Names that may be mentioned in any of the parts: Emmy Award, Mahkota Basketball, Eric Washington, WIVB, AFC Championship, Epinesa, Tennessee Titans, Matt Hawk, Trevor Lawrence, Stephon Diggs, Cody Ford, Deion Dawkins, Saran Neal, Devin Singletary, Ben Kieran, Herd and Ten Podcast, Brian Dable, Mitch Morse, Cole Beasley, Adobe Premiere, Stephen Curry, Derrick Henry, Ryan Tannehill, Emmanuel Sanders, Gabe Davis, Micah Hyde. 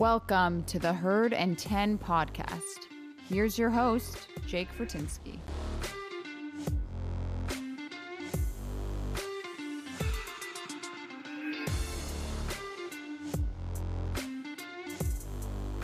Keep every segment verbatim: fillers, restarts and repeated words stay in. Welcome to the Herd and Ten Podcast. Here's your host, Jake Fortinsky.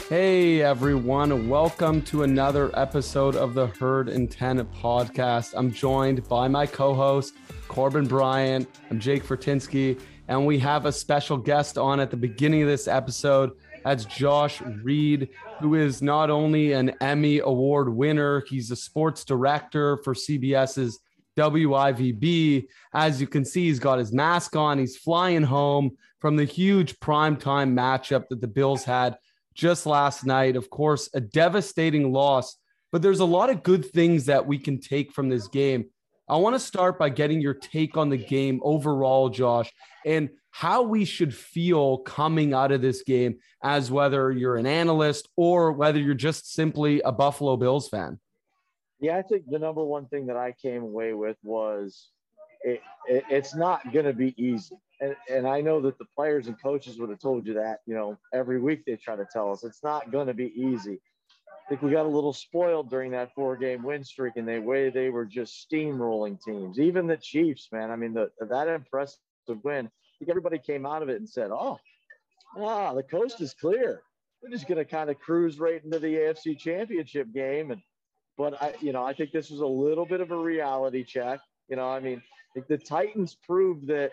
Hey everyone, welcome to another episode of the Herd and Ten Podcast. I'm joined by my co-host, Corbin Bryant. I'm Jake Fortinsky, and we have a special guest on at the beginning of this episode. That's Josh Reed, who is not only an Emmy Award winner, he's a sports director for CBS's W I V B. As you can see, he's got his mask on. He's flying home from the huge primetime matchup that the Bills had just last night. Of course, a devastating loss, but there's a lot of good things that we can take from this game. I want to start by getting your take on the game overall, Josh, and how we should feel coming out of this game, as whether you're an analyst or whether you're just simply a Buffalo Bills fan. Yeah, I think the number one thing that I came away with was it, it, it's not going to be easy. And, and I know that the players and coaches would have told you that, you know, every week they try to tell us it's not going to be easy. I think we got a little spoiled during that four-game win streak and the way they were just steamrolling teams. Even the Chiefs, man, I mean, the, that impressive win, I think everybody came out of it and said, oh, ah, the coast is clear. We're just going to kind of cruise right into the A F C Championship game. And But, I, you know, I think this was a little bit of a reality check. You know, I mean, the Titans proved that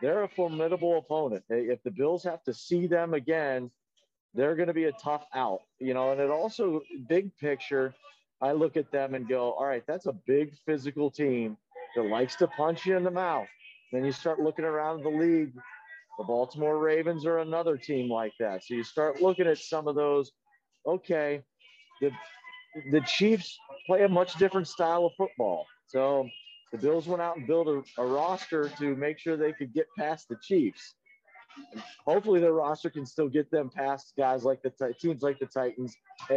they're a formidable opponent. If the Bills have to see them again, they're going to be a tough out, you know, and it also big picture, I look at them and go, all right, that's a big physical team that likes to punch you in the mouth. Then you start looking around the league. The Baltimore Ravens are another team like that. So you start looking at some of those. Okay, the, the Chiefs play a much different style of football. So the Bills went out and built a, a roster to make sure they could get past the Chiefs. Hopefully their roster can still get them past guys like the teams like the Titans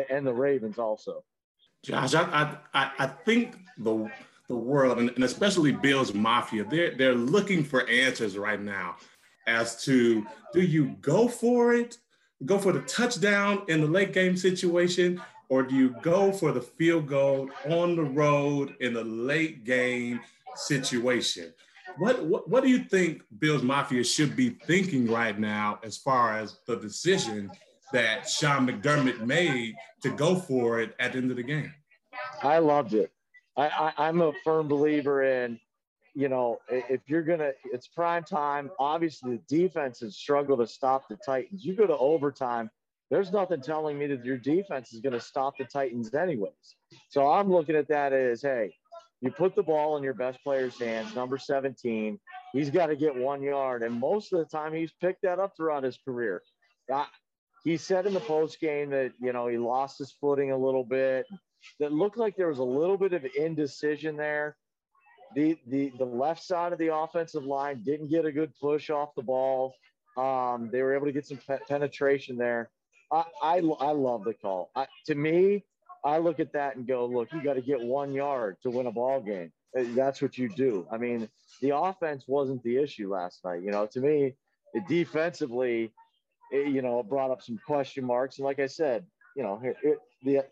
and the Ravens also. Josh, I I, I think the the world and especially Bills Mafia, they're they're looking for answers right now as to do you go for it, go for the touchdown in the late game situation, or do you go for the field goal on the road in the late game situation? What, what what do you think Bills Mafia should be thinking right now as far as the decision that Sean McDermott made to go for it at the end of the game? I loved it. I, I, I'm a firm believer in, you know, if you're going to – it's prime time. Obviously, the defense has struggled to stop the Titans. You go to overtime, there's nothing telling me that your defense is going to stop the Titans anyways. So I'm looking at that as, hey, you put the ball in your best player's hands, number seventeen. He's got to get one yard. And most of the time he's picked that up throughout his career. I, he said in the postgame that, you know, he lost his footing a little bit. That looked like there was a little bit of indecision there. The, the, the left side of the offensive line didn't get a good push off the ball. Um, they were able to get some pe- penetration there. I, I, I love the call. I, to me, I look at that and go, look, you got to get one yard to win a ball game. That's what you do. I mean, the offense wasn't the issue last night. You know, to me, it defensively, it, you know, brought up some question marks. And like I said, you know, it, it, the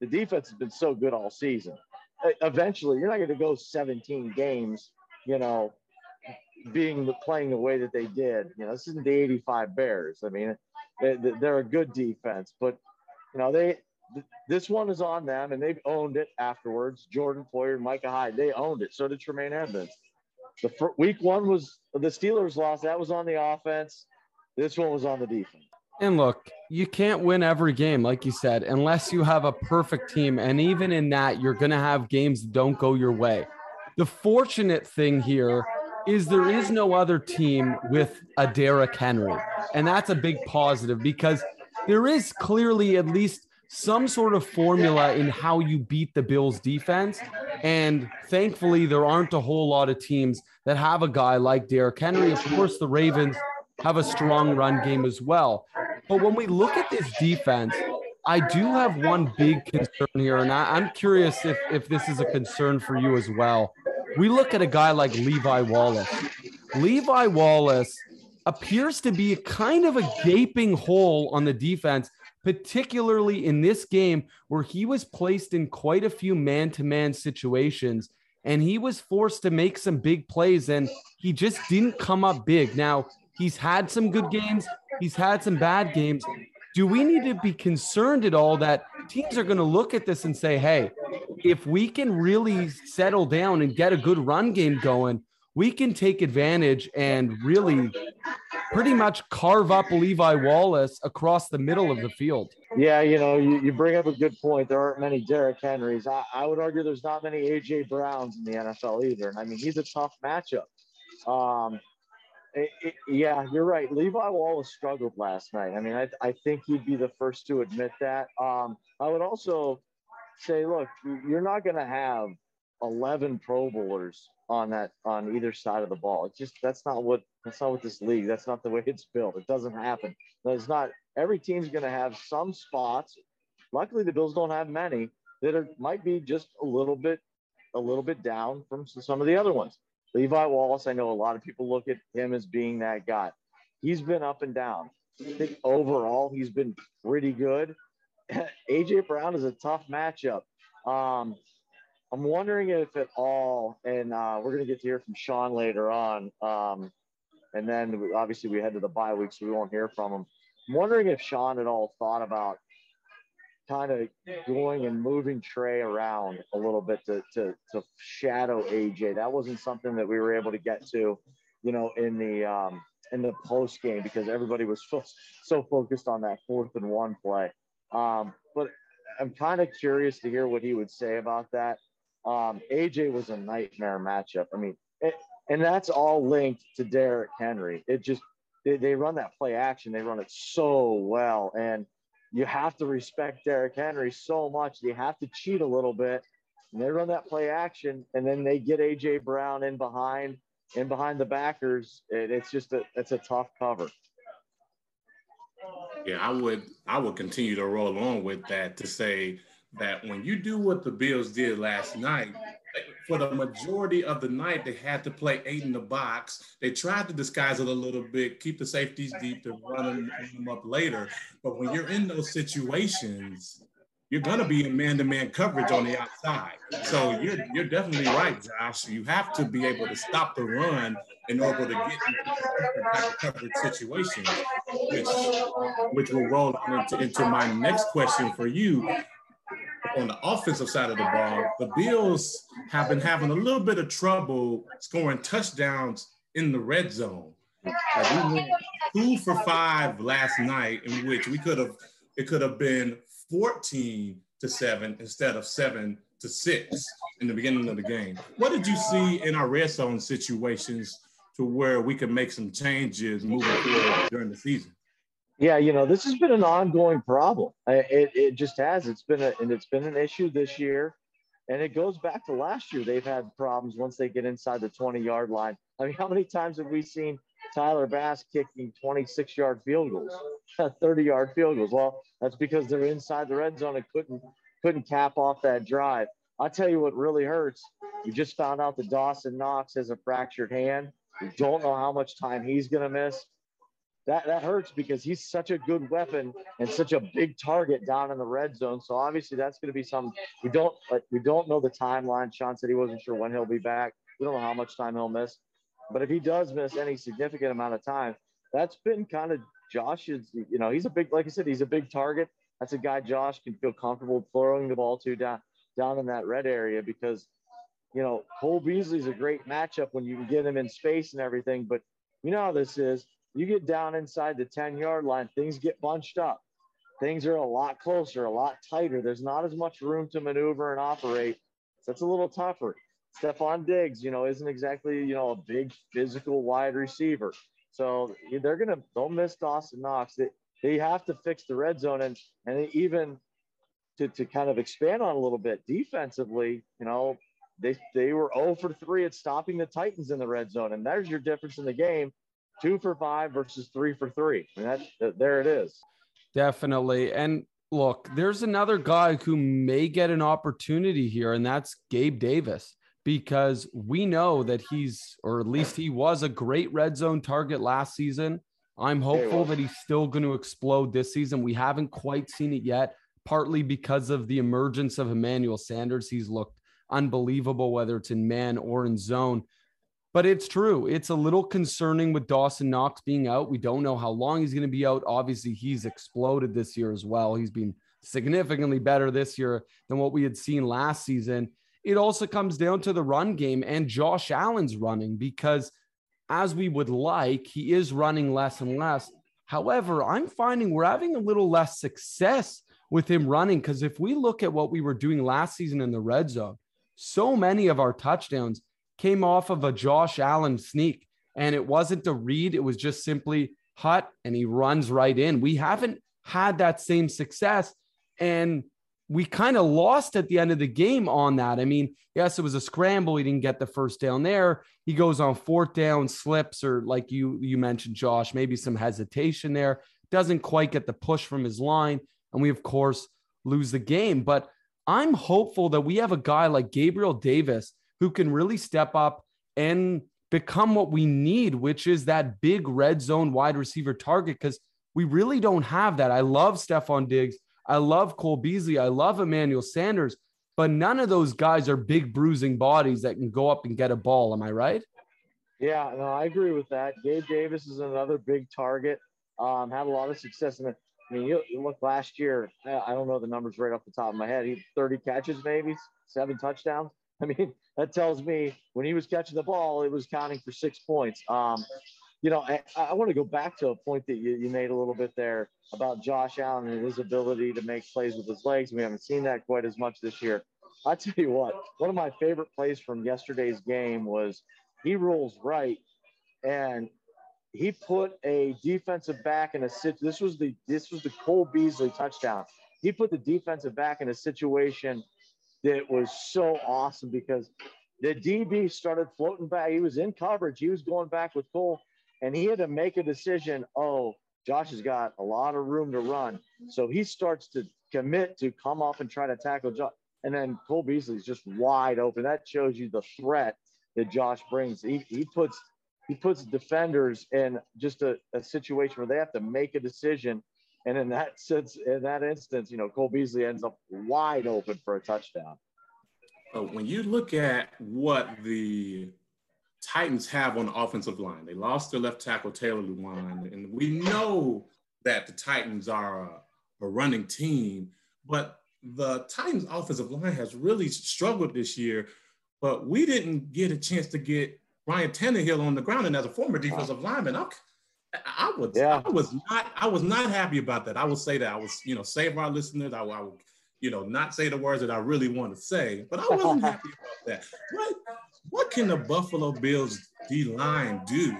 the defense has been so good all season. Eventually, you're not going to go seventeen games, you know, being the, playing the way that they did. You know, this isn't the eighty-five Bears. I mean, they, they're a good defense, but you know they. This one is on them, and they've owned it afterwards. Jordan Poyer and Micah Hyde, they owned it. So did Tremaine Edmonds. The fr- week one was the Steelers' loss. That was on the offense. This one was on the defense. And look, you can't win every game, like you said, unless you have a perfect team. And even in that, you're going to have games that don't go your way. The fortunate thing here is there is no other team with a Derrick Henry. And that's a big positive because there is clearly at least some sort of formula in how you beat the Bills defense. And thankfully, there aren't a whole lot of teams that have a guy like Derrick Henry. Of course, the Ravens have a strong run game as well. But when we look at this defense, I do have one big concern here. And I, I'm curious if, if this is a concern for you as well. We look at a guy like Levi Wallace. Levi Wallace appears to be kind of a gaping hole on the defense, particularly in this game where he was placed in quite a few man-to-man situations and he was forced to make some big plays and he just didn't come up big. Now, he's had some good games. He's had some bad games. Do we need to be concerned at all that teams are going to look at this and say, hey, if we can really settle down and get a good run game going, we can take advantage and really pretty much carve up Levi Wallace across the middle of the field? Yeah, you know, you, you bring up a good point. There aren't many Derrick Henrys. I, I would argue there's not many A J. Browns in the N F L either. And, I mean, he's a tough matchup. Um, it, it, yeah, you're right. Levi Wallace struggled last night. I mean, I, I think he'd be the first to admit that. Um, I would also say, look, you're not going to have eleven Pro Bowlers on that on either side of the ball. It's just that's not what that's not what this league, that's not the way it's built. It doesn't happen. There's not every team's going to have some spots. Luckily, the Bills don't have many that are might be just a little bit a little bit down from some of the other ones. Levi Wallace, I know a lot of people look at him as being that guy. He's been up and down. I think overall he's been pretty good. A J Brown is a tough matchup. Um, I'm wondering if at all, and uh, we're going to get to hear from Sean later on, um, and then we, obviously we head to the bye week, so we won't hear from him. I'm wondering if Sean at all thought about kind of going and moving Trey around a little bit to to, to shadow A J. That wasn't something that we were able to get to, you know, in the um, in the post game because everybody was so, so focused on that fourth and one play. Um, but I'm kind of curious to hear what he would say about that. Um, A J was a nightmare matchup. I mean, it, and that's all linked to Derrick Henry. It just, they, they run that play action. They run it so well. And you have to respect Derrick Henry so much. They have to cheat a little bit. And they run that play action. And then they get A J Brown in behind, in behind the backers. It, it's just a, it's a tough cover. Yeah, I would, I would continue to roll on with that to say, that when you do what the Bills did last night, for the majority of the night, they had to play eight in the box. They tried to disguise it a little bit, keep the safeties deep to run them, run them up later. But when you're in those situations, you're going to be in man-to-man coverage on the outside. So you're, you're definitely right, Josh. You have to be able to stop the run in order to get into coverage situations, which, which will roll into, into my next question for you. On the offensive side of the ball, the Bills have been having a little bit of trouble scoring touchdowns in the red zone. Like we went two for five last night, in which we could have it could have been fourteen to seven instead of seven to six in the beginning of the game. What did you see in our red zone situations to where we could make some changes moving forward during the season? Yeah, you know, this has been an ongoing problem. It it just has. It's been a and it's been an issue this year, and it goes back to last year. They've had problems once they get inside the twenty-yard line. I mean, how many times have we seen Tyler Bass kicking twenty-six-yard field goals, thirty-yard field goals? Well, that's because they're inside the red zone and couldn't couldn't cap off that drive. I'll tell you what really hurts. We just found out that Dawson Knox has a fractured hand. We don't know how much time he's going to miss. That, that hurts because he's such a good weapon and such a big target down in the red zone. So obviously that's going to be something we don't like, we don't know the timeline. Sean said he wasn't sure when he'll be back. We don't know how much time he'll miss, but if he does miss any significant amount of time, that's been kind of Josh's. You know, he's a big, like I said, he's a big target. That's a guy Josh can feel comfortable throwing the ball to down down in that red area because, you know, Cole Beasley's a great matchup when you can get him in space and everything. But you know how this is. You get down inside the ten-yard line, things get bunched up. Things are a lot closer, a lot tighter. There's not as much room to maneuver and operate. So that's a little tougher. Stephon Diggs, you know, isn't exactly, you know, a big physical wide receiver. So they're going to – don't miss Dawson Knox. They, they have to fix the red zone. And, and even to, to kind of expand on a little bit, defensively, you know, they, they were zero for three at stopping the Titans in the red zone. And there's your difference in the game. Two for five versus three for three. And that, that, there it is. Definitely. And look, there's another guy who may get an opportunity here, and that's Gabe Davis, because we know that he's, or at least he was, a great red zone target last season. I'm hopeful that he's still going to explode this season. We haven't quite seen it yet, partly because of the emergence of Emmanuel Sanders. He's looked unbelievable, whether it's in man or in zone. But it's true. It's a little concerning with Dawson Knox being out. We don't know how long he's going to be out. Obviously, he's exploded this year as well. He's been significantly better this year than what we had seen last season. It also comes down to the run game and Josh Allen's running, because as we would like, he is running less and less. However, I'm finding we're having a little less success with him running, because if we look at what we were doing last season in the red zone, so many of our touchdowns came off of a Josh Allen sneak, and it wasn't a read. It was just simply hut, and he runs right in. We haven't had that same success, and we kind of lost at the end of the game on that. I mean, yes, it was a scramble. He didn't get the first down there. He goes on fourth down, slips, or like you, you mentioned, Josh, maybe some hesitation there. Doesn't quite get the push from his line, and we, of course, lose the game. But I'm hopeful that we have a guy like Gabriel Davis who can really step up and become what we need, which is that big red zone wide receiver target, because we really don't have that. I love Stephon Diggs. I love Cole Beasley. I love Emmanuel Sanders. But none of those guys are big bruising bodies that can go up and get a ball. Am I right? Yeah, no, I agree with that. Gabe Davis is another big target. Um, had a lot of success in it. I mean, you, you look last year, I don't know the numbers right off the top of my head. He had thirty catches maybe, seven touchdowns. I mean, that tells me when he was catching the ball, it was counting for six points. Um, you know, I, I want to go back to a point that you, you made a little bit there about Josh Allen and his ability to make plays with his legs. We haven't seen that quite as much this year. I tell you what, one of my favorite plays from yesterday's game was he rolls right, and he put a defensive back in a sit. This was the this was the Cole Beasley touchdown. He put the defensive back in a situation that was so awesome, because the D B started floating back. He was in coverage. He was going back with Cole, and he had to make a decision. Oh, Josh has got a lot of room to run. So he starts to commit to come up and try to tackle Josh. And then Cole Beasley is just wide open. That shows you the threat that Josh brings. He, he puts he puts defenders in just a, a situation where they have to make a decision. And in that sense, in that instance, you know, Cole Beasley ends up wide open for a touchdown. But when you look at what the Titans have on the offensive line, they lost their left tackle, Taylor Lewan, and we know that the Titans are a, a running team, but the Titans offensive line has really struggled this year, but we didn't get a chance to get Ryan Tannehill on the ground. And as a former defensive lineman, I'm, I was, yeah. I was not, I was not happy about that. I will say that I was, you know, save our listeners. I, I will, you know, not say the words that I really want to say, but I wasn't happy about that. What, what can the Buffalo Bills D-line do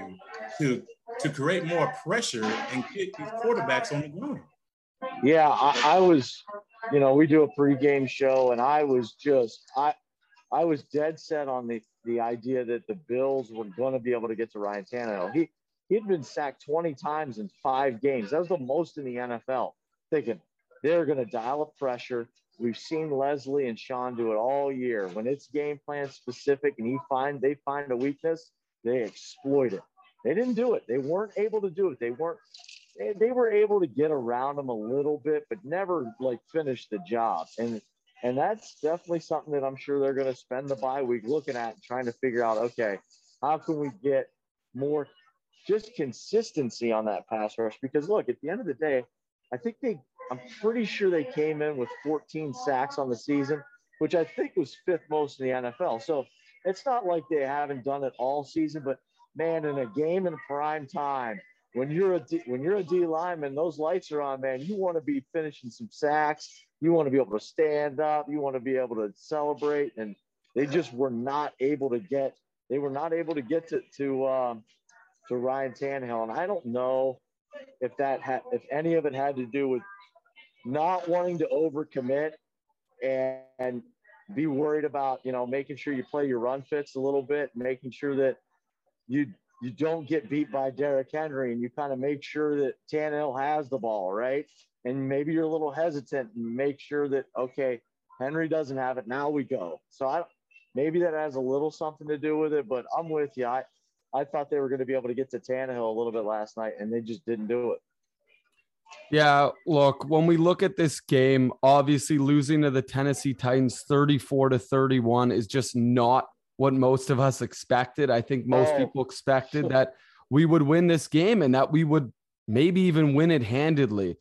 to, to create more pressure and get these quarterbacks on the ground? Yeah, I, I was, you know, we do a pregame show, and I was just, I, I was dead set on the, the idea that the Bills were going to be able to get to Ryan Tannehill. He, He'd been sacked twenty times in five games. That was the most in the N F L. Thinking they're going to dial up pressure. We've seen Leslie and Sean do it all year. When it's game plan specific and he find they find a weakness, they exploit it. They didn't do it. They weren't able to do it. They weren't. They, they were able to get around him a little bit, but never like finish the job. And and that's definitely something that I'm sure they're going to spend the bye week looking at and trying to figure out. Okay, how can we get more just consistency on that pass rush? Because look, at the end of the day, I think they, I'm pretty sure they came in with fourteen sacks on the season, which I think was fifth most in the N F L. So it's not like they haven't done it all season, but man, in a game in prime time, when you're a D, when you're a D lineman, those lights are on, man. You want to be finishing some sacks. You want to be able to stand up. You want to be able to celebrate. And they just were not able to get, they were not able to get to, to, um, to Ryan Tannehill. And I don't know if that had, if any of it had to do with not wanting to overcommit and, and be worried about, you know, making sure you play your run fits a little bit, making sure that you, you don't get beat by Derrick Henry, and you kind of make sure that Tannehill has the ball, right? And maybe you're a little hesitant and make sure that, okay, Henry doesn't have it. Now we go. So I, Maybe that has a little something to do with it, but I'm with you. I, I thought they were going to be able to get to Tannehill a little bit last night, and they just didn't do it. Yeah, look, when we look at this game, obviously losing to the Tennessee Titans thirty-four to thirty-one is just not what most of us expected. I think most oh. people expected that we would win this game and that we would maybe even win it handedly.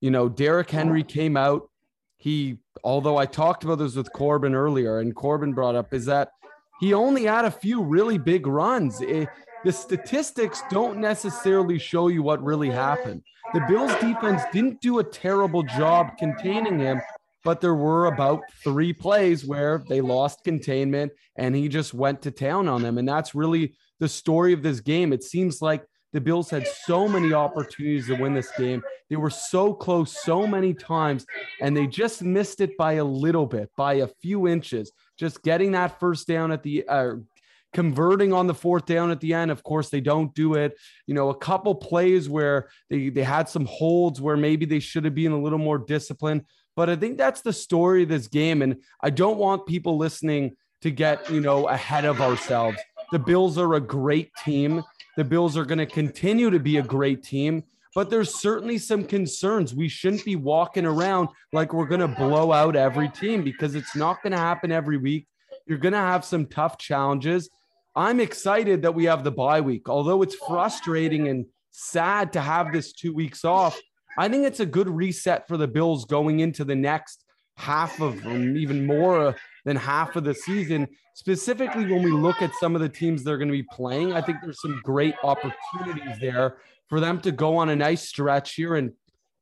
You know, Derrick Henry came out. He, although I talked about this with Corbin earlier and Corbin brought up, is that he only had a few really big runs. It, the statistics don't necessarily show you what really happened. The Bills defense didn't do a terrible job containing him, but there were about three plays where they lost containment and he just went to town on them. And that's really the story of this game. It seems like the Bills had so many opportunities to win this game. They were so close so many times, and they just missed it by a little bit, by a few inches. Just getting that first down at the uh, – converting on the fourth down at the end. Of course, they don't do it. You know, a couple plays where they, they had some holds where maybe they should have been a little more disciplined. But I think that's the story of this game, and I don't want people listening to get, you know, ahead of ourselves. The Bills are a great team. The Bills are going to continue to be a great team, but there's certainly some concerns. We shouldn't be walking around like we're going to blow out every team because it's not going to happen every week. You're going to have some tough challenges. I'm excited that we have the bye week. Although it's frustrating and sad to have this two weeks off, I think it's a good reset for the Bills going into the next half of, even more than half of the season, specifically when we look at some of the teams they're going to be playing. I think there's some great opportunities there for them to go on a nice stretch here and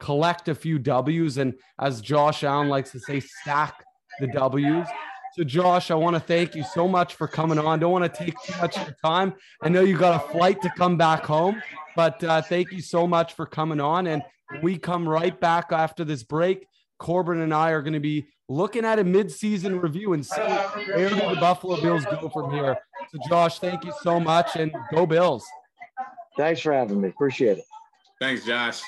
collect a few W's. And as Josh Allen likes to say, stack the W's. So Josh, I want to thank you so much for coming on. Don't want to take too much of your time. I know you got a flight to come back home, but uh, thank you so much for coming on. And we come right back after this break. Corbin and I are going to be looking at a mid-season review and see where do the Buffalo Bills go from here. So, Josh, thank you so much, and go Bills. Thanks for having me. Appreciate it. Thanks, Josh.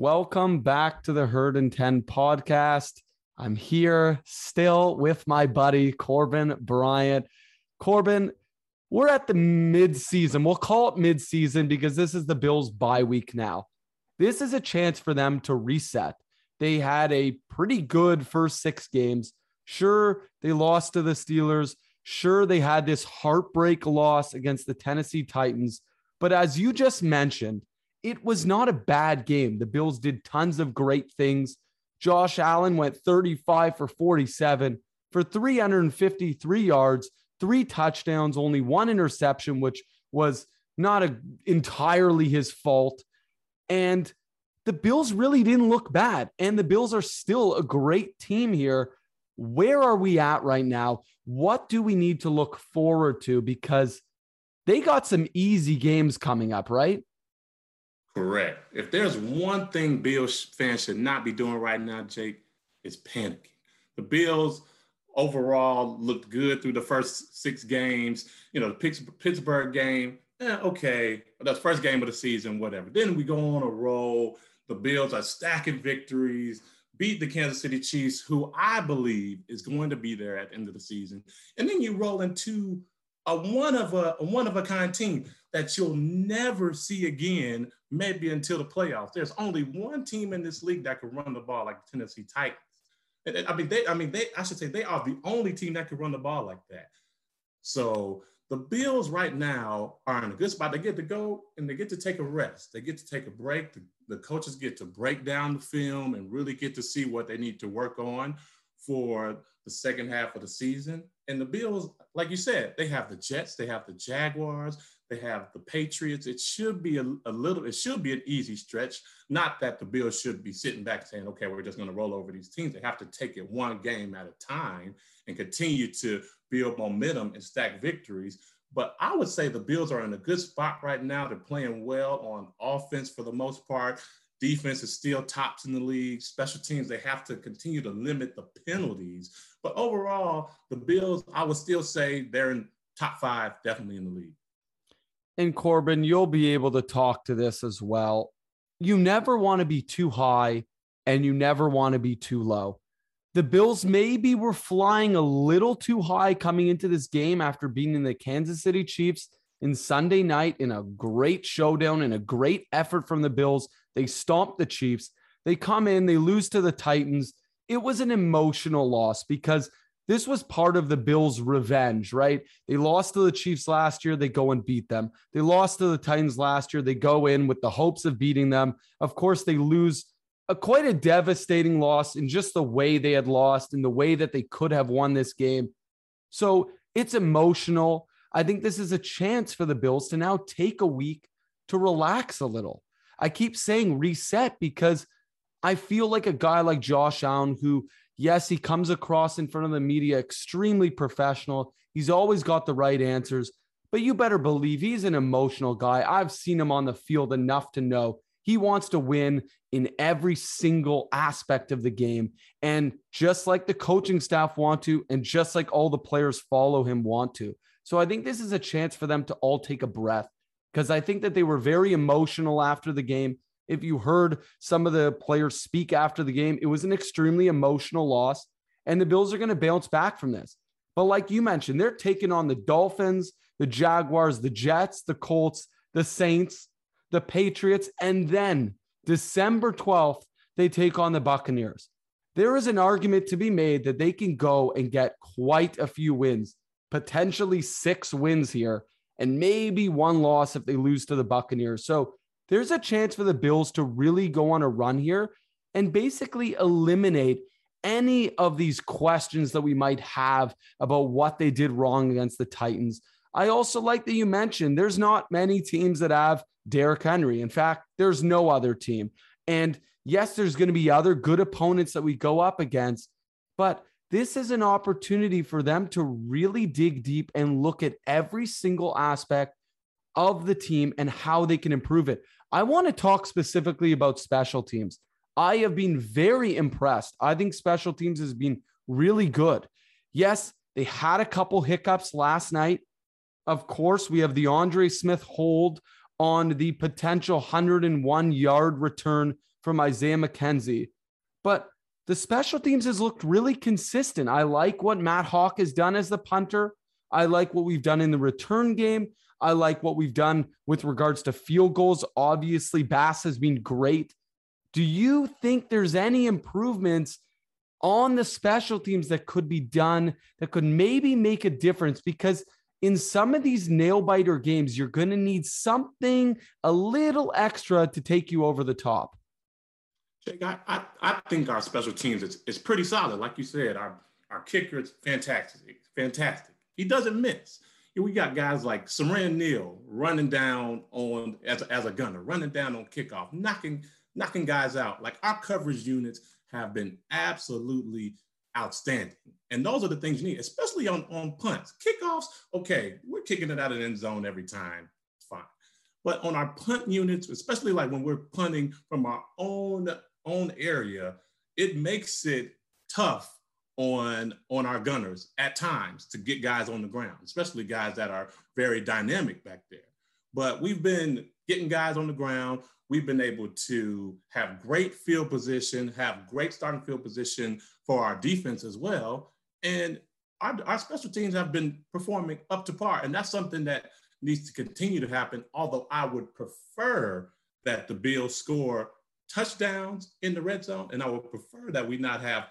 Welcome back to the Herd and Ten Podcast. I'm here still with my buddy, Corbin Bryant. Corbin, we're at the mid-season. We'll call it mid-season because this is the Bills' bye week now. This is a chance for them to reset. They had a pretty good first six games. Sure, they lost to the Steelers. Sure, they had this heartbreak loss against the Tennessee Titans. But as you just mentioned, it was not a bad game. The Bills did tons of great things. Josh Allen went thirty-five for forty-seven for three hundred fifty-three yards, three touchdowns, only one interception, which was not a, entirely his fault. And the Bills really didn't look bad. And the Bills are still a great team here. Where are we at right now? What do we need to look forward to? Because they got some easy games coming up, right? Correct. If there's one thing Bills fans should not be doing right now, Jake, it's panicking. The Bills overall looked good through the first six games. You know, the Pittsburgh game, eh, okay, that's first game of the season, whatever. Then we go on a roll. The Bills are stacking victories, beat the Kansas City Chiefs, who I believe is going to be there at the end of the season. And then you roll into a one of a, a one of a kind team that you'll never see again, maybe until the playoffs. There's only one team in this league that can run the ball like the Tennessee Titans. I mean, they, I mean, they, I should say they are the only team that can run the ball like that. So the Bills right now are in a good spot. They get to go and they get to take a rest. They get to take a break. The, the coaches get to break down the film and really get to see what they need to work on for the second half of the season. And the Bills, like you said, they have the Jets, they have the Jaguars, they have the Patriots. It should be a, a little, it should be an easy stretch. Not that the Bills should be sitting back saying, okay, we're just going to roll over these teams. They have to take it one game at a time and continue to build momentum and stack victories. But I would say the Bills are in a good spot right now. They're playing well on offense for the most part. Defense is still tops in the league. Special teams, they have to continue to limit the penalties. But overall, the Bills, I would still say they're in top five, definitely in the league. And Corbin, you'll be able to talk to this as well. You never want to be too high and you never want to be too low. The Bills maybe were flying a little too high coming into this game after beating the Kansas City Chiefs in Sunday night in a great showdown and a great effort from the Bills. They stomped the Chiefs. They come in, they lose to the Titans. It was an emotional loss because this was part of the Bills' revenge, right? They lost to the Chiefs last year. They go and beat them. They lost to the Titans last year. They go in with the hopes of beating them. Of course, they lose a quite a devastating loss in just the way they had lost and the way that they could have won this game. So it's emotional. I think this is a chance for the Bills to now take a week to relax a little. I keep saying reset because I feel like a guy like Josh Allen who – yes, he comes across in front of the media extremely professional. He's always got the right answers, but you better believe he's an emotional guy. I've seen him on the field enough to know he wants to win in every single aspect of the game. And just like the coaching staff want to, and just like all the players follow him want to. So I think this is a chance for them to all take a breath because I think that they were very emotional after the game. If you heard some of the players speak after the game, it was an extremely emotional loss, and the Bills are going to bounce back from this. But like you mentioned, they're taking on the Dolphins, the Jaguars, the Jets, the Colts, the Saints, the Patriots, and then December twelfth, they take on the Buccaneers. There is an argument to be made that they can go and get quite a few wins, potentially six wins here, and maybe one loss if they lose to the Buccaneers. So there's a chance for the Bills to really go on a run here and basically eliminate any of these questions that we might have about what they did wrong against the Titans. I also like that you mentioned there's not many teams that have Derrick Henry. In fact, there's no other team. And yes, there's going to be other good opponents that we go up against, but this is an opportunity for them to really dig deep and look at every single aspect of the team and how they can improve it. I want to talk specifically about special teams. I have been very impressed. I think special teams has been really good. Yes, they had a couple hiccups last night. Of course, we have the Andre Smith hold on the potential one hundred one yard return from Isaiah McKenzie. But the special teams has looked really consistent. I like what Matt Hawk has done as the punter. I like what we've done in the return game. I like what we've done with regards to field goals. Obviously, Bass has been great. Do you think there's any improvements on the special teams that could be done that could maybe make a difference? Because in some of these nail-biter games, you're going to need something a little extra to take you over the top. Jake, I, I, I think our special teams is, is pretty solid. Like you said, our, our kicker is fantastic. Fantastic. He doesn't miss. We got guys like Saran Neal running down on as a, as a gunner, running down on kickoff, knocking knocking guys out. Like our coverage units have been absolutely outstanding, and those are the things you need, especially on, on punts, kickoffs. Okay, we're kicking it out of the end zone every time, it's fine. But on our punt units, especially like when we're punting from our own own area, it makes it tough on on our gunners at times to get guys on the ground, especially guys that are very dynamic back there. But we've been getting guys on the ground. We've been able to have great field position, have great starting field position for our defense as well. And our, our special teams have been performing up to par. And that's something that needs to continue to happen, although I would prefer that the Bills score touchdowns in the red zone. And I would prefer that we not have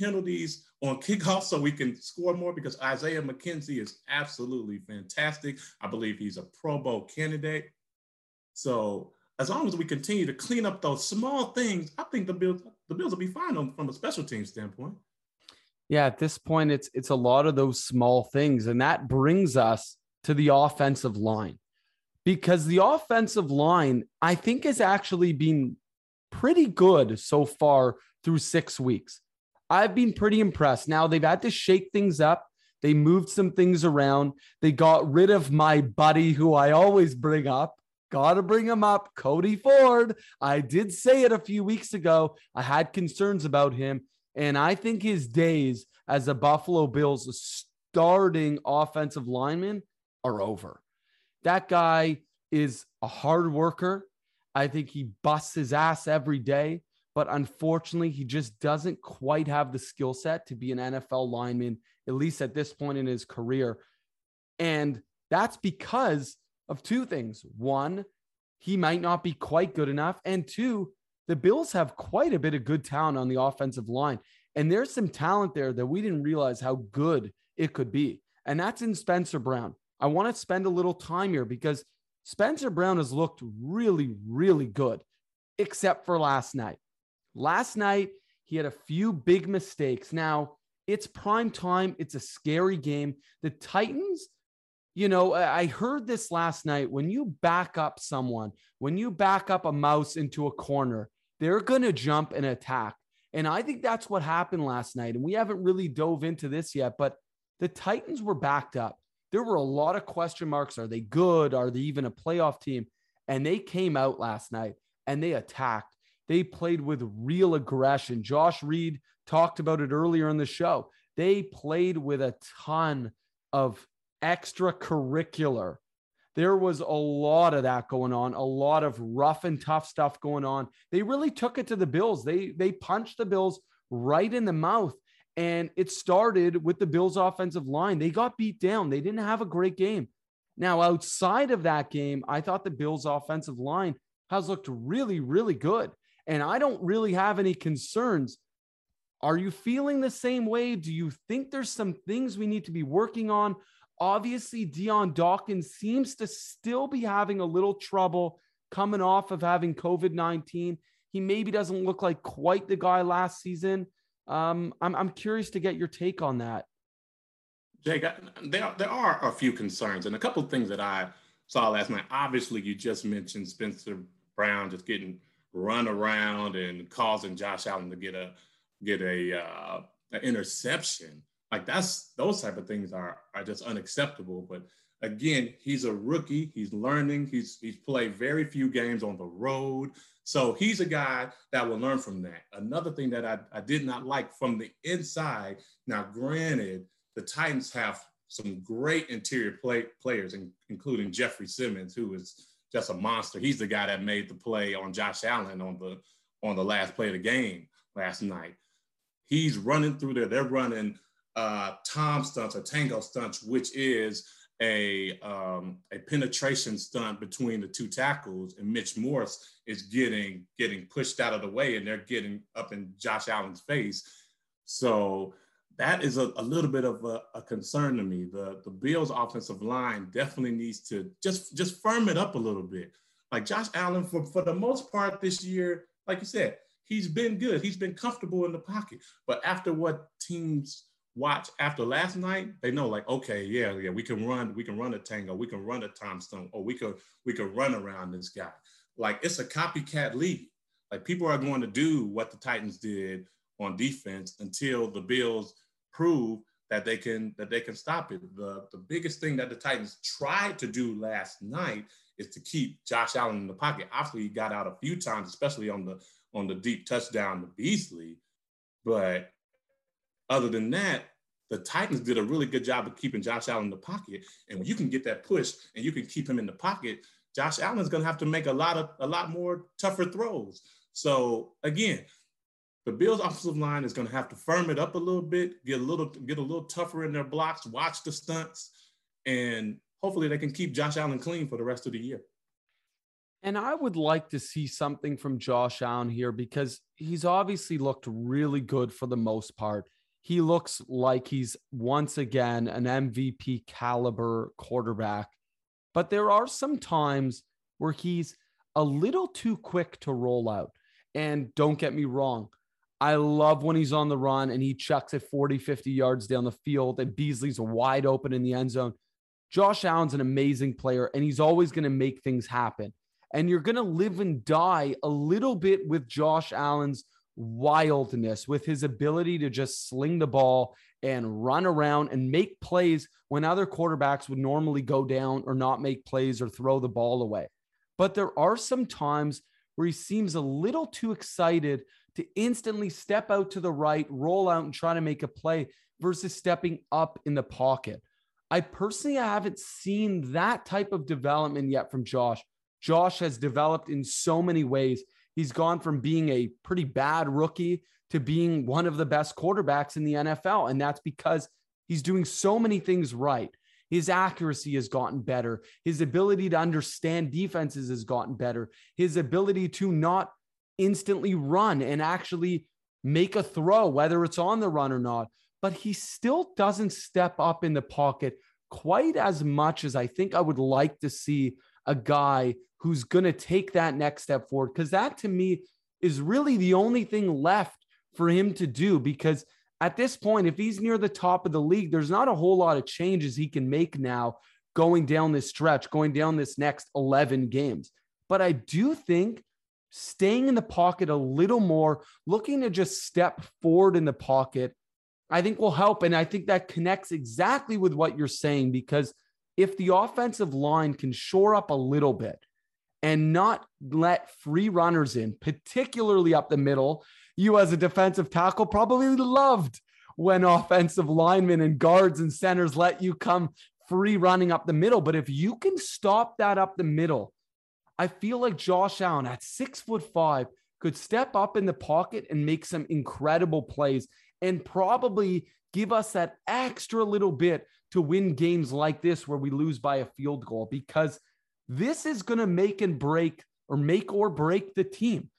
penalties on kickoffs so we can score more, because Isaiah McKenzie is absolutely fantastic. I believe he's a Pro Bowl candidate. So as long as we continue to clean up those small things, I think the Bills the Bills will be fine on, from a special team standpoint. Yeah, at this point, it's it's a lot of those small things. And that brings us to the offensive line, because the offensive line, I think, has actually been pretty good so far through six weeks. I've been pretty impressed. Now, they've had to shake things up. They moved some things around. They got rid of my buddy, who I always bring up. Got to bring him up, Cody Ford. I did say it a few weeks ago. I had concerns about him, and I think his days as a Buffalo Bills starting offensive lineman are over. That guy is a hard worker. I think he busts his ass every day, but unfortunately, he just doesn't quite have the skill set to be an N F L lineman, at least at this point in his career. And that's because of two things. One, he might not be quite good enough. And two, the Bills have quite a bit of good talent on the offensive line. And there's some talent there that we didn't realize how good it could be. And that's in Spencer Brown. I want to spend a little time here because Spencer Brown has looked really, really good, except for last night. Last night, he had a few big mistakes. Now, it's prime time. It's a scary game. The Titans, you know, I heard this last night. When you back up someone, when you back up a mouse into a corner, they're going to jump and attack. And I think that's what happened last night. And we haven't really dove into this yet, but the Titans were backed up. There were a lot of question marks. Are they good? Are they even a playoff team? And they came out last night and they attacked. They played with real aggression. Josh Reed talked about it earlier in the show. They played with a ton of extracurricular. There was a lot of that going on, a lot of rough and tough stuff going on. They really took it to the Bills. They they punched the Bills right in the mouth, and it started with the Bills' offensive line. They got beat down. They didn't have a great game. Now, outside of that game, I thought the Bills' offensive line has looked really, really good, and I don't really have any concerns. Are you feeling the same way? Do you think there's some things we need to be working on? Obviously, Deion Dawkins seems to still be having a little trouble coming off of having covid nineteen. He maybe doesn't look like quite the guy last season. Um, I'm, I'm curious to get your take on that. Jake, there, there are a few concerns and a couple of things that I saw last night. Obviously, you just mentioned Spencer Brown just getting run around and causing Josh Allen to get a get a uh, an interception. Like that's those type of things are, are just unacceptable. But again, he's a rookie. He's learning. He's he's played very few games on the road. So he's a guy that will learn from that. Another thing that I, I did not like from the inside. Now, granted, the Titans have some great interior play, players, including Jeffrey Simmons, who is just a monster. He's the guy that made the play on Josh Allen on the on the last play of the game last night. He's running through there. They're running Uh, Tom stunts or tango stunts, which is a um, a penetration stunt between the two tackles, and Mitch Morse is getting getting pushed out of the way, and they're getting up in Josh Allen's face. So that is a, a little bit of a, a concern to me. The the Bills' offensive line definitely needs to just just firm it up a little bit. Like Josh Allen, for for the most part this year, like you said, he's been good. He's been comfortable in the pocket, but after what teams watch after last night, they know like, okay, yeah, yeah, we can run, we can run a tango, we can run a Tom Stone, or we could we could run around this guy. Like it's a copycat league. Like people are going to do what the Titans did on defense until the Bills prove that they can that they can stop it. The the biggest thing that the Titans tried to do last night is to keep Josh Allen in the pocket. Obviously, he got out a few times, especially on the on the deep touchdown to Beasley, but other than that, the Titans did a really good job of keeping Josh Allen in the pocket. And when you can get that push and you can keep him in the pocket, Josh Allen's going to have to make a lot of a lot more tougher throws. So again, the Bills' offensive line is going to have to firm it up a little bit, get a little get a little tougher in their blocks, watch the stunts, and hopefully they can keep Josh Allen clean for the rest of the year. And I would like to see something from Josh Allen here because he's obviously looked really good for the most part. He looks like he's once again an M V P caliber quarterback, but there are some times where he's a little too quick to roll out. And don't get me wrong, I love when he's on the run and he chucks it forty, fifty yards down the field and Beasley's wide open in the end zone. Josh Allen's an amazing player and he's always going to make things happen. And you're going to live and die a little bit with Josh Allen's wildness with his ability to just sling the ball and run around and make plays when other quarterbacks would normally go down or not make plays or throw the ball away. But there are some times where he seems a little too excited to instantly step out to the right, roll out and try to make a play versus stepping up in the pocket. I personally haven't seen that type of development yet from Josh. Josh has developed in so many ways. He's gone from being a pretty bad rookie to being one of the best quarterbacks in the N F L. And that's because he's doing so many things right. His accuracy has gotten better. His ability to understand defenses has gotten better. His ability to not instantly run and actually make a throw, whether it's on the run or not. But he still doesn't step up in the pocket quite as much as I think I would like to see a guy who's going to take that next step forward. Because that, to me, is really the only thing left for him to do. Because at this point, if he's near the top of the league, there's not a whole lot of changes he can make now going down this stretch, going down this next eleven games. But I do think staying in the pocket a little more, looking to just step forward in the pocket, I think will help. And I think that connects exactly with what you're saying, because if the offensive line can shore up a little bit and not let free runners in, particularly up the middle, you as a defensive tackle probably loved when offensive linemen and guards and centers let you come free running up the middle. But if you can stop that up the middle, I feel like Josh Allen at six foot five could step up in the pocket and make some incredible plays and probably give us that extra little bit to win games like this where we lose by a field goal, because this is going to make and break or make or break the team.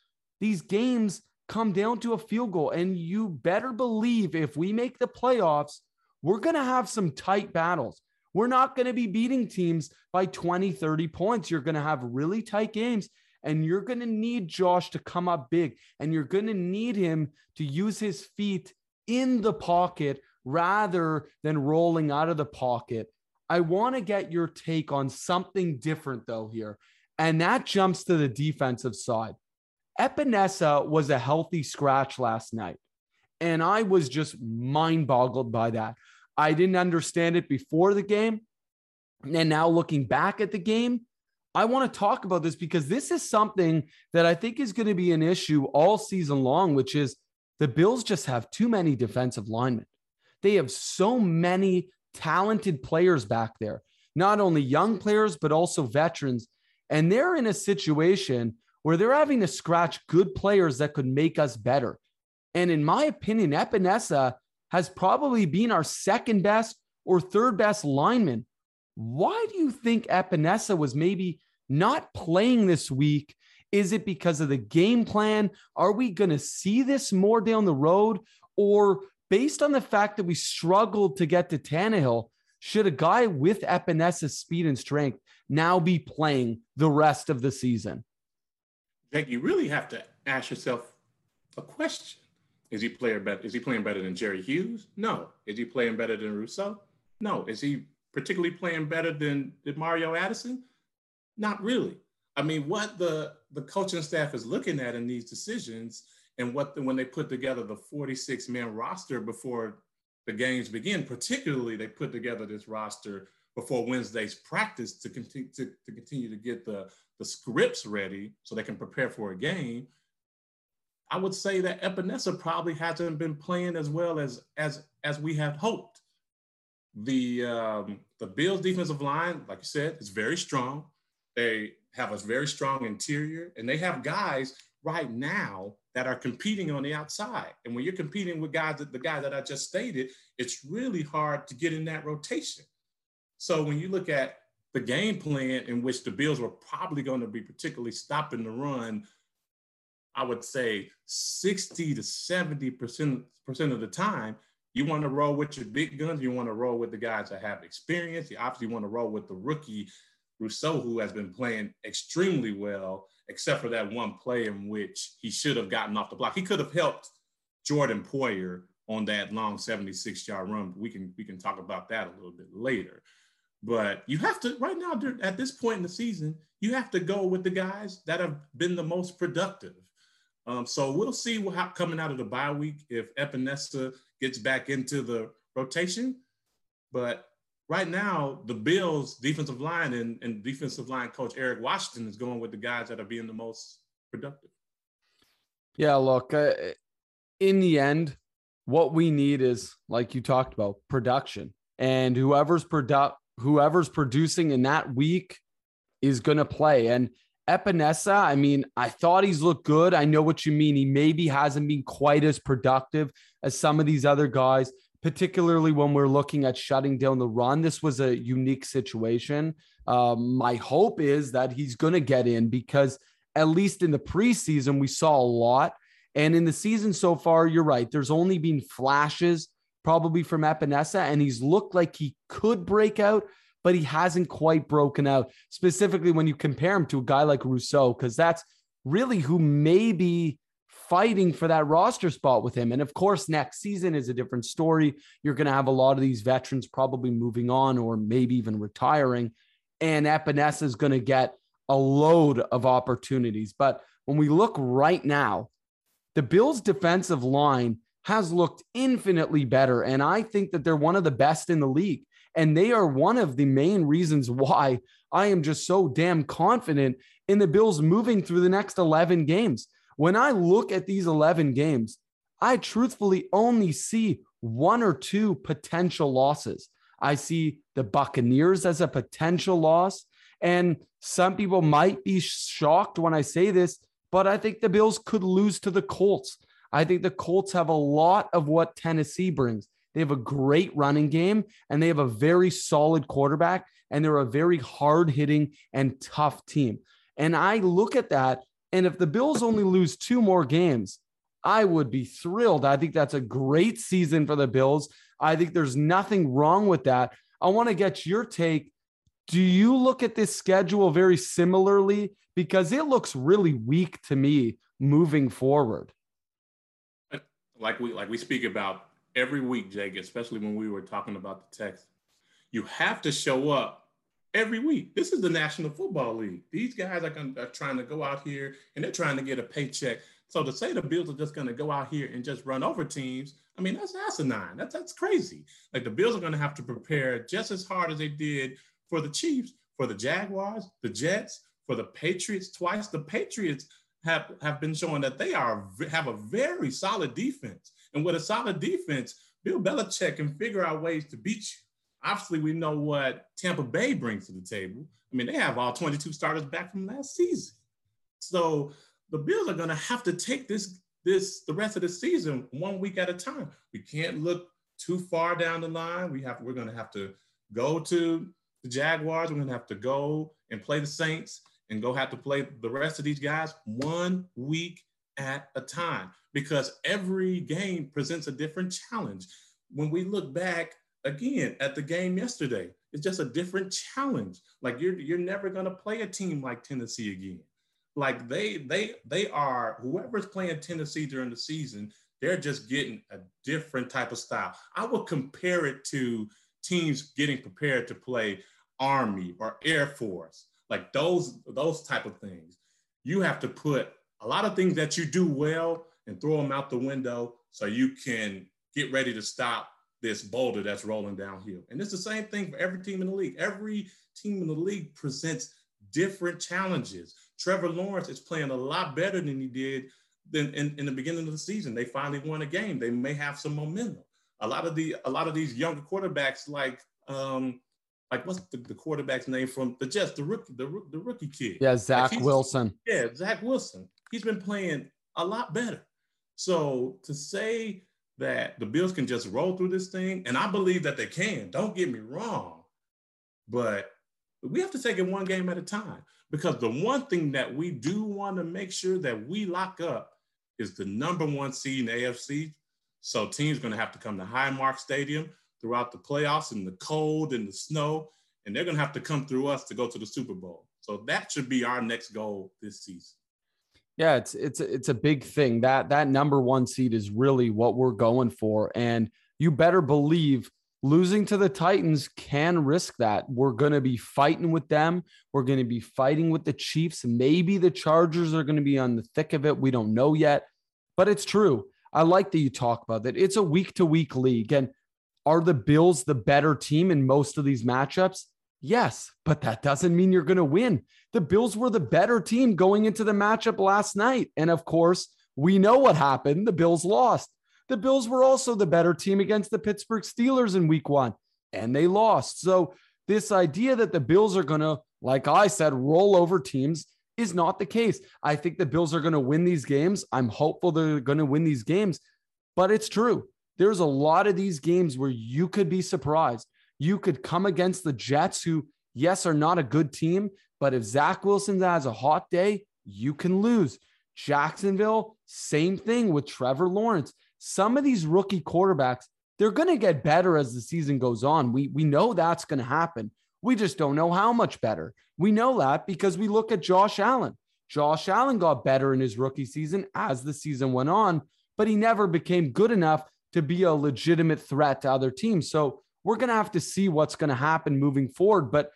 These games come down to a field goal, and you better believe if we make the playoffs, we're going to have some tight battles. We're not going to be beating teams by twenty, thirty points. You're going to have really tight games, and you're going to need Josh to come up big, and you're going to need him to use his feet in the pocket rather than rolling out of the pocket. I want to get your take on something different, though, here, and that jumps to the defensive side. Epinesa was a healthy scratch last night, and I was just mind-boggled by that. I didn't understand it before the game, and now looking back at the game, I want to talk about this because this is something that I think is going to be an issue all season long, which is the Bills just have too many defensive linemen. They have so many talented players back there, not only young players, but also veterans. And they're in a situation where they're having to scratch good players that could make us better. And in my opinion, Epinesa has probably been our second best or third best lineman. Why do you think Epinesa was maybe not playing this week? Is it because of the game plan? Are we going to see this more down the road? Or based on the fact that we struggled to get to Tannehill, should a guy with Epinesa's speed and strength now be playing the rest of the season? Jake, you really have to ask yourself a question. Is he, player better, is he playing better than Jerry Hughes? No. Is he playing better than Rousseau? No. Is he particularly playing better than, than Mario Addison? Not really. I mean, what the, the coaching staff is looking at in these decisions and what the, when they put together the forty-six man roster before the games begin, particularly they put together this roster before Wednesday's practice to continue to, to continue to get the, the scripts ready so they can prepare for a game. I would say that Epinesa probably hasn't been playing as well as, as, as we had hoped. The, um, the Bills defensive line, like you said, is very strong. They have a very strong interior, and they have guys right now that are competing on the outside. And when you're competing with guys, the guy that I just stated, it's really hard to get in that rotation. So when you look at the game plan in which the Bills were probably going to be particularly stopping the run, I would say sixty to seventy percent of the time, you want to roll with your big guns. You want to roll with the guys that have experience. You obviously want to roll with the rookie Rousseau, who has been playing extremely well, except for that one play in which he should have gotten off the block. He could have helped Jordan Poyer on that long seventy-six yard run. We can we can talk about that a little bit later. But you have to, right now, at this point in the season, you have to go with the guys that have been the most productive. Um, so we'll see what, how, coming out of the bye week if Epinesa gets back into the rotation. But right now, the Bills' defensive line and, and defensive line coach Eric Washington is going with the guys that are being the most productive. Yeah, look, uh, in the end, what we need is, like you talked about, production. And whoever's produ- whoever's producing in that week is going to play. And Epinesa, I mean, I thought he's looked good. I know what you mean. He maybe hasn't been quite as productive as some of these other guys, particularly when we're looking at shutting down the run. This was a unique situation. Um, my hope is that he's going to get in because at least in the preseason, we saw a lot. And in the season so far, you're right. There's only been flashes probably from Epinesa, and he's looked like he could break out, but he hasn't quite broken out, specifically when you compare him to a guy like Rousseau, because that's really who may be fighting for that roster spot with him. And of course, next season is a different story. You're going to have a lot of these veterans probably moving on or maybe even retiring, and Epinesa is going to get a load of opportunities. But when we look right now, the Bills' defensive line has looked infinitely better, and I think that they're one of the best in the league. And they are one of the main reasons why I am just so damn confident in the Bills moving through the next eleven games. When I look at these eleven games, I truthfully only see one or two potential losses. I see the Buccaneers as a potential loss. And some people might be shocked when I say this, but I think the Bills could lose to the Colts. I think the Colts have a lot of what Tennessee brings. They have a great running game, and they have a very solid quarterback, and they're a very hard-hitting and tough team. And I look at that, and if the Bills only lose two more games, I would be thrilled. I think that's a great season for the Bills. I think there's nothing wrong with that. I want to get your take. Do you look at this schedule very similarly? Because it looks really weak to me moving forward. Like we like we speak about every week, Jake, especially when we were talking about the Texans, you have to show up every week. This is the National Football League. These guys are, gonna, are trying to go out here, and they're trying to get a paycheck. So to say the Bills are just going to go out here and just run over teams, I mean, that's asinine. That's, that's crazy. Like, the Bills are going to have to prepare just as hard as they did for the Chiefs, for the Jaguars, the Jets, for the Patriots twice. The Patriots have, have been showing that they are have a very solid defense. And with a solid defense, Bill Belichick can figure out ways to beat you. Obviously, we know what Tampa Bay brings to the table. I mean, they have all twenty-two starters back from last season. So the Bills are going to have to take this, this the rest of the season one week at a time. We can't look too far down the line. We have, we're going to have to go to the Jaguars. We're going to have to go and play the Saints and go have to play the rest of these guys one week at a time, because every game presents a different challenge. When we look back again at the game yesterday, it's just a different challenge. Like, you're you're never going to play a team like Tennessee again. Like, they they they are, whoever's playing Tennessee during the season, they're just getting a different type of style. I would compare it to teams getting prepared to play Army or Air Force, like those those type of things. You have to put a lot of things that you do well and throw them out the window so you can get ready to stop this boulder that's rolling downhill. And it's the same thing for every team in the league. Every team in the league presents different challenges. Trevor Lawrence is playing a lot better than he did than in, in the beginning of the season. They finally won a game. They may have some momentum. A lot of the a lot of these younger quarterbacks, like um, like what's the, the quarterback's name from the Jets, the rookie, the, the rookie kid. Yeah, Zach like Wilson. Yeah, Zach Wilson. He's been playing a lot better. So to say that the Bills can just roll through this thing, and I believe that they can, don't get me wrong, but we have to take it one game at a time, because the one thing that we do want to make sure that we lock up is the number one seed in the A F C. So teams are going to have to come to Highmark Stadium throughout the playoffs in the cold and the snow, and they're going to have to come through us to go to the Super Bowl. So that should be our next goal this season. Yeah, it's it's it's a big thing. That that number one seed is really what we're going for, and you better believe losing to the Titans can risk that. We're going to be fighting with them. We're going to be fighting with the Chiefs. Maybe the Chargers are going to be on the thick of it. We don't know yet, but it's true. I like that you talk about that. It's a week-to-week league. And are the Bills the better team in most of these matchups? Yes, but that doesn't mean you're going to win. The Bills were the better team going into the matchup last night. And of course, we know what happened. The Bills lost. The Bills were also the better team against the Pittsburgh Steelers in week one, and they lost. So this idea that the Bills are going to, like I said, roll over teams is not the case. I think the Bills are going to win these games. I'm hopeful they're going to win these games, but it's true. There's a lot of these games where you could be surprised. You could come against the Jets, who, yes, are not a good team, but if Zach Wilson has a hot day, you can lose. Jacksonville, same thing with Trevor Lawrence. Some of these rookie quarterbacks, they're going to get better as the season goes on. We, we know that's going to happen. We just don't know how much better. We know that because we look at Josh Allen. Josh Allen got better in his rookie season as the season went on, but he never became good enough to be a legitimate threat to other teams. So we're going to have to see what's going to happen moving forward. But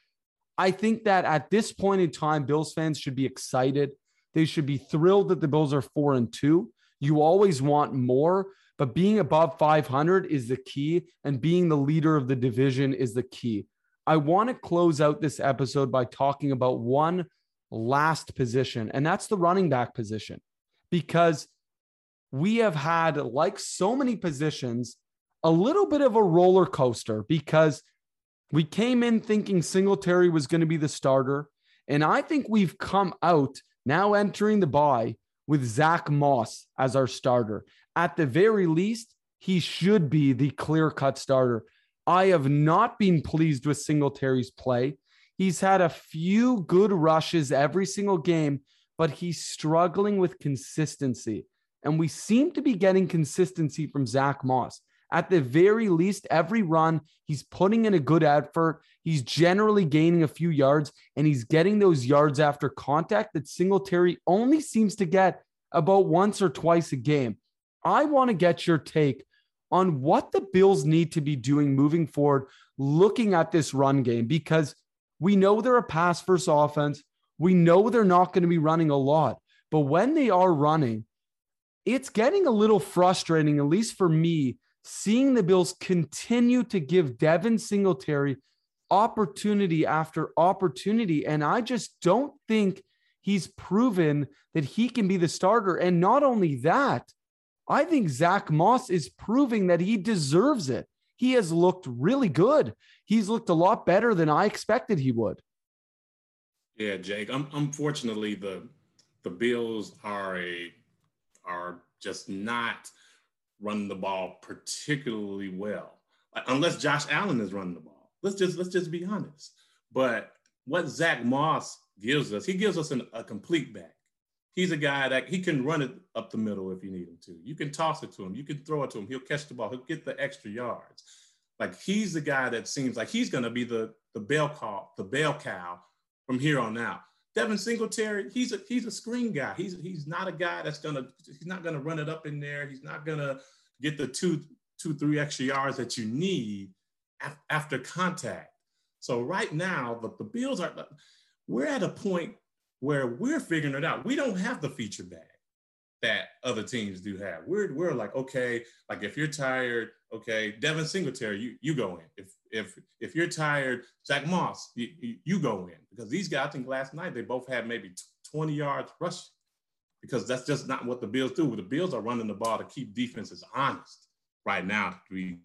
I think that at this point in time, Bills fans should be excited. They should be thrilled that the Bills are four and two. You always want more, but being above five hundred is the key, and being the leader of the division is the key. I want to close out this episode by talking about one last position, and that's the running back position, because we have had, like so many positions, a little bit of a roller coaster, because we came in thinking Singletary was going to be the starter. And I think we've come out now entering the bye with Zach Moss as our starter. At the very least, he should be the clear-cut starter. I have not been pleased with Singletary's play. He's had a few good rushes every single game, but he's struggling with consistency. And we seem to be getting consistency from Zach Moss. At the very least, every run, he's putting in a good effort. He's generally gaining a few yards, and he's getting those yards after contact that Singletary only seems to get about once or twice a game. I want to get your take on what the Bills need to be doing moving forward, looking at this run game, because we know they're a pass-first offense. We know they're not going to be running a lot, but when they are running, it's getting a little frustrating, at least for me, seeing the Bills continue to give Devin Singletary opportunity after opportunity. And I just don't think he's proven that he can be the starter. And not only that, I think Zach Moss is proving that he deserves it. He has looked really good. He's looked a lot better than I expected he would. Yeah, Jake, um, unfortunately, the, the Bills are a, are just not run the ball particularly well, unless Josh Allen is running the ball. Let's just let's just be honest. But what Zach Moss gives us, he gives us an, a complete back. He's a guy that he can run it up the middle if you need him to. You can toss it to him. You can throw it to him. He'll catch the ball. He'll get the extra yards. Like, he's the guy that seems like he's going to be the the bell call, the bell cow from here on out. Devin Singletary, he's a he's a screen guy. He's he's not a guy that's gonna he's not gonna run it up in there. He's not gonna get the two two three extra yards that you need af- after contact. So right now, the, the Bills are we're at a point where we're figuring it out. We don't have the feature bag that other teams do have. We're we're like, okay, like if you're tired, okay, Devin Singletary, you you go in. If if if you're tired, Zach Moss, you, you, you go in, because these guys, I think last night they both had maybe twenty yards rushing, because that's just not what the Bills do. The Bills are running the ball to keep defenses honest right now. To be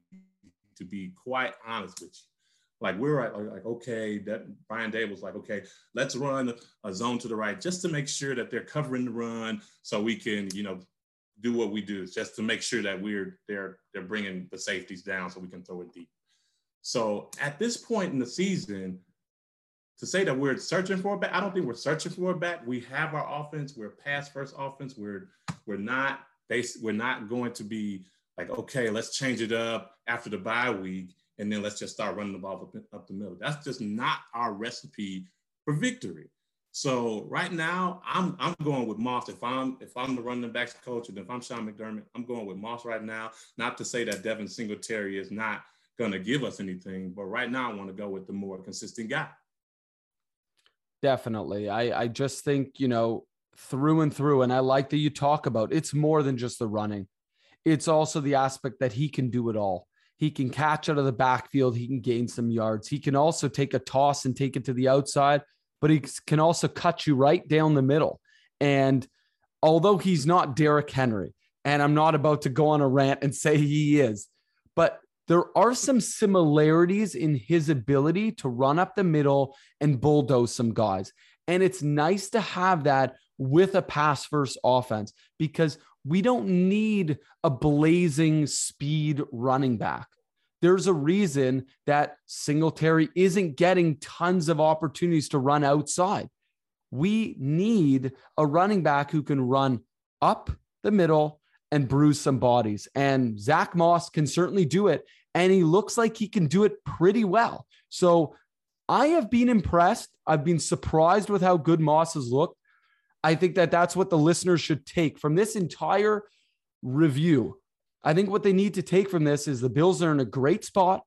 to be quite honest with you, like we're at, like okay, that Brian Dable was like, okay, let's run a zone to the right just to make sure that they're covering the run, so we can you know. do what we do, just to make sure that we're they're they're bringing the safeties down so we can throw it deep. So at this point in the season, to say that we're searching for a back, I don't think we're searching for a back. We have our offense. We're pass first offense. We're we're not base. We're not going to be like, okay, let's change it up after the bye week and then let's just start running the ball up, up the middle. That's just not our recipe for victory. So right now, I'm I'm going with Moss. If I'm if I'm the running backs coach, and if I'm Sean McDermott, I'm going with Moss right now. Not to say that Devin Singletary is not going to give us anything. But right now, I want to go with the more consistent guy. Definitely. I, I just think, you know, through and through, and I like that you talk about, it's more than just the running. It's also the aspect that he can do it all. He can catch out of the backfield. He can gain some yards. He can also take a toss and take it to the outside, but he can also cut you right down the middle. And although he's not Derrick Henry, and I'm not about to go on a rant and say he is, but there are some similarities in his ability to run up the middle and bulldoze some guys. And it's nice to have that with a pass-first offense, because we don't need a blazing speed running back. There's a reason that Singletary isn't getting tons of opportunities to run outside. We need a running back who can run up the middle and bruise some bodies. And Zach Moss can certainly do it. And he looks like he can do it pretty well. So I have been impressed. I've been surprised with how good Moss has looked. I think that that's what the listeners should take from this entire review. I think what they need to take from this is the Bills are in a great spot.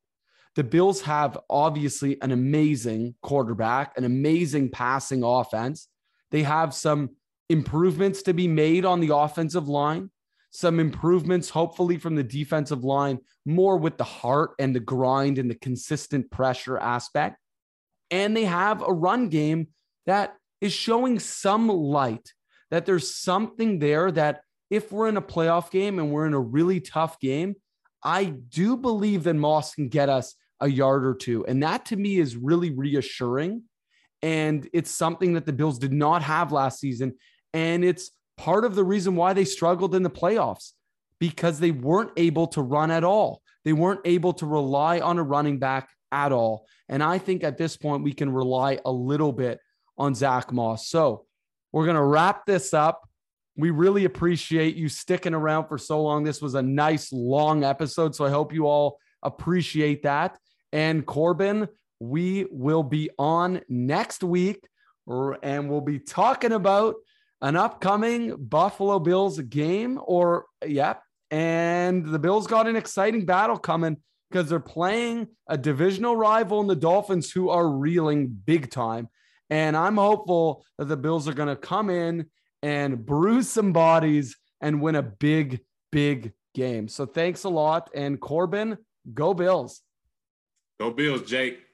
The Bills have obviously an amazing quarterback, an amazing passing offense. They have some improvements to be made on the offensive line. Some improvements, hopefully, from the defensive line, more with the heart and the grind and the consistent pressure aspect. And they have a run game that is showing some light, that there's something there that if we're in a playoff game and we're in a really tough game, I do believe that Moss can get us a yard or two. And that to me is really reassuring. And it's something that the Bills did not have last season. And it's part of the reason why they struggled in the playoffs, because they weren't able to run at all. They weren't able to rely on a running back at all. And I think at this point, we can rely a little bit on Zach Moss. So we're going to wrap this up. We really appreciate you sticking around for so long. This was a nice long episode, so I hope you all appreciate that. And Corbin, we will be on next week, and we'll be talking about an upcoming Buffalo Bills game, or, yep. And the Bills got an exciting battle coming, because they're playing a divisional rival in the Dolphins, who are reeling big time. And I'm hopeful that the Bills are going to come in and bruise some bodies and win a big, big game. So thanks a lot. And Corbin, go Bills. Go Bills, Jake.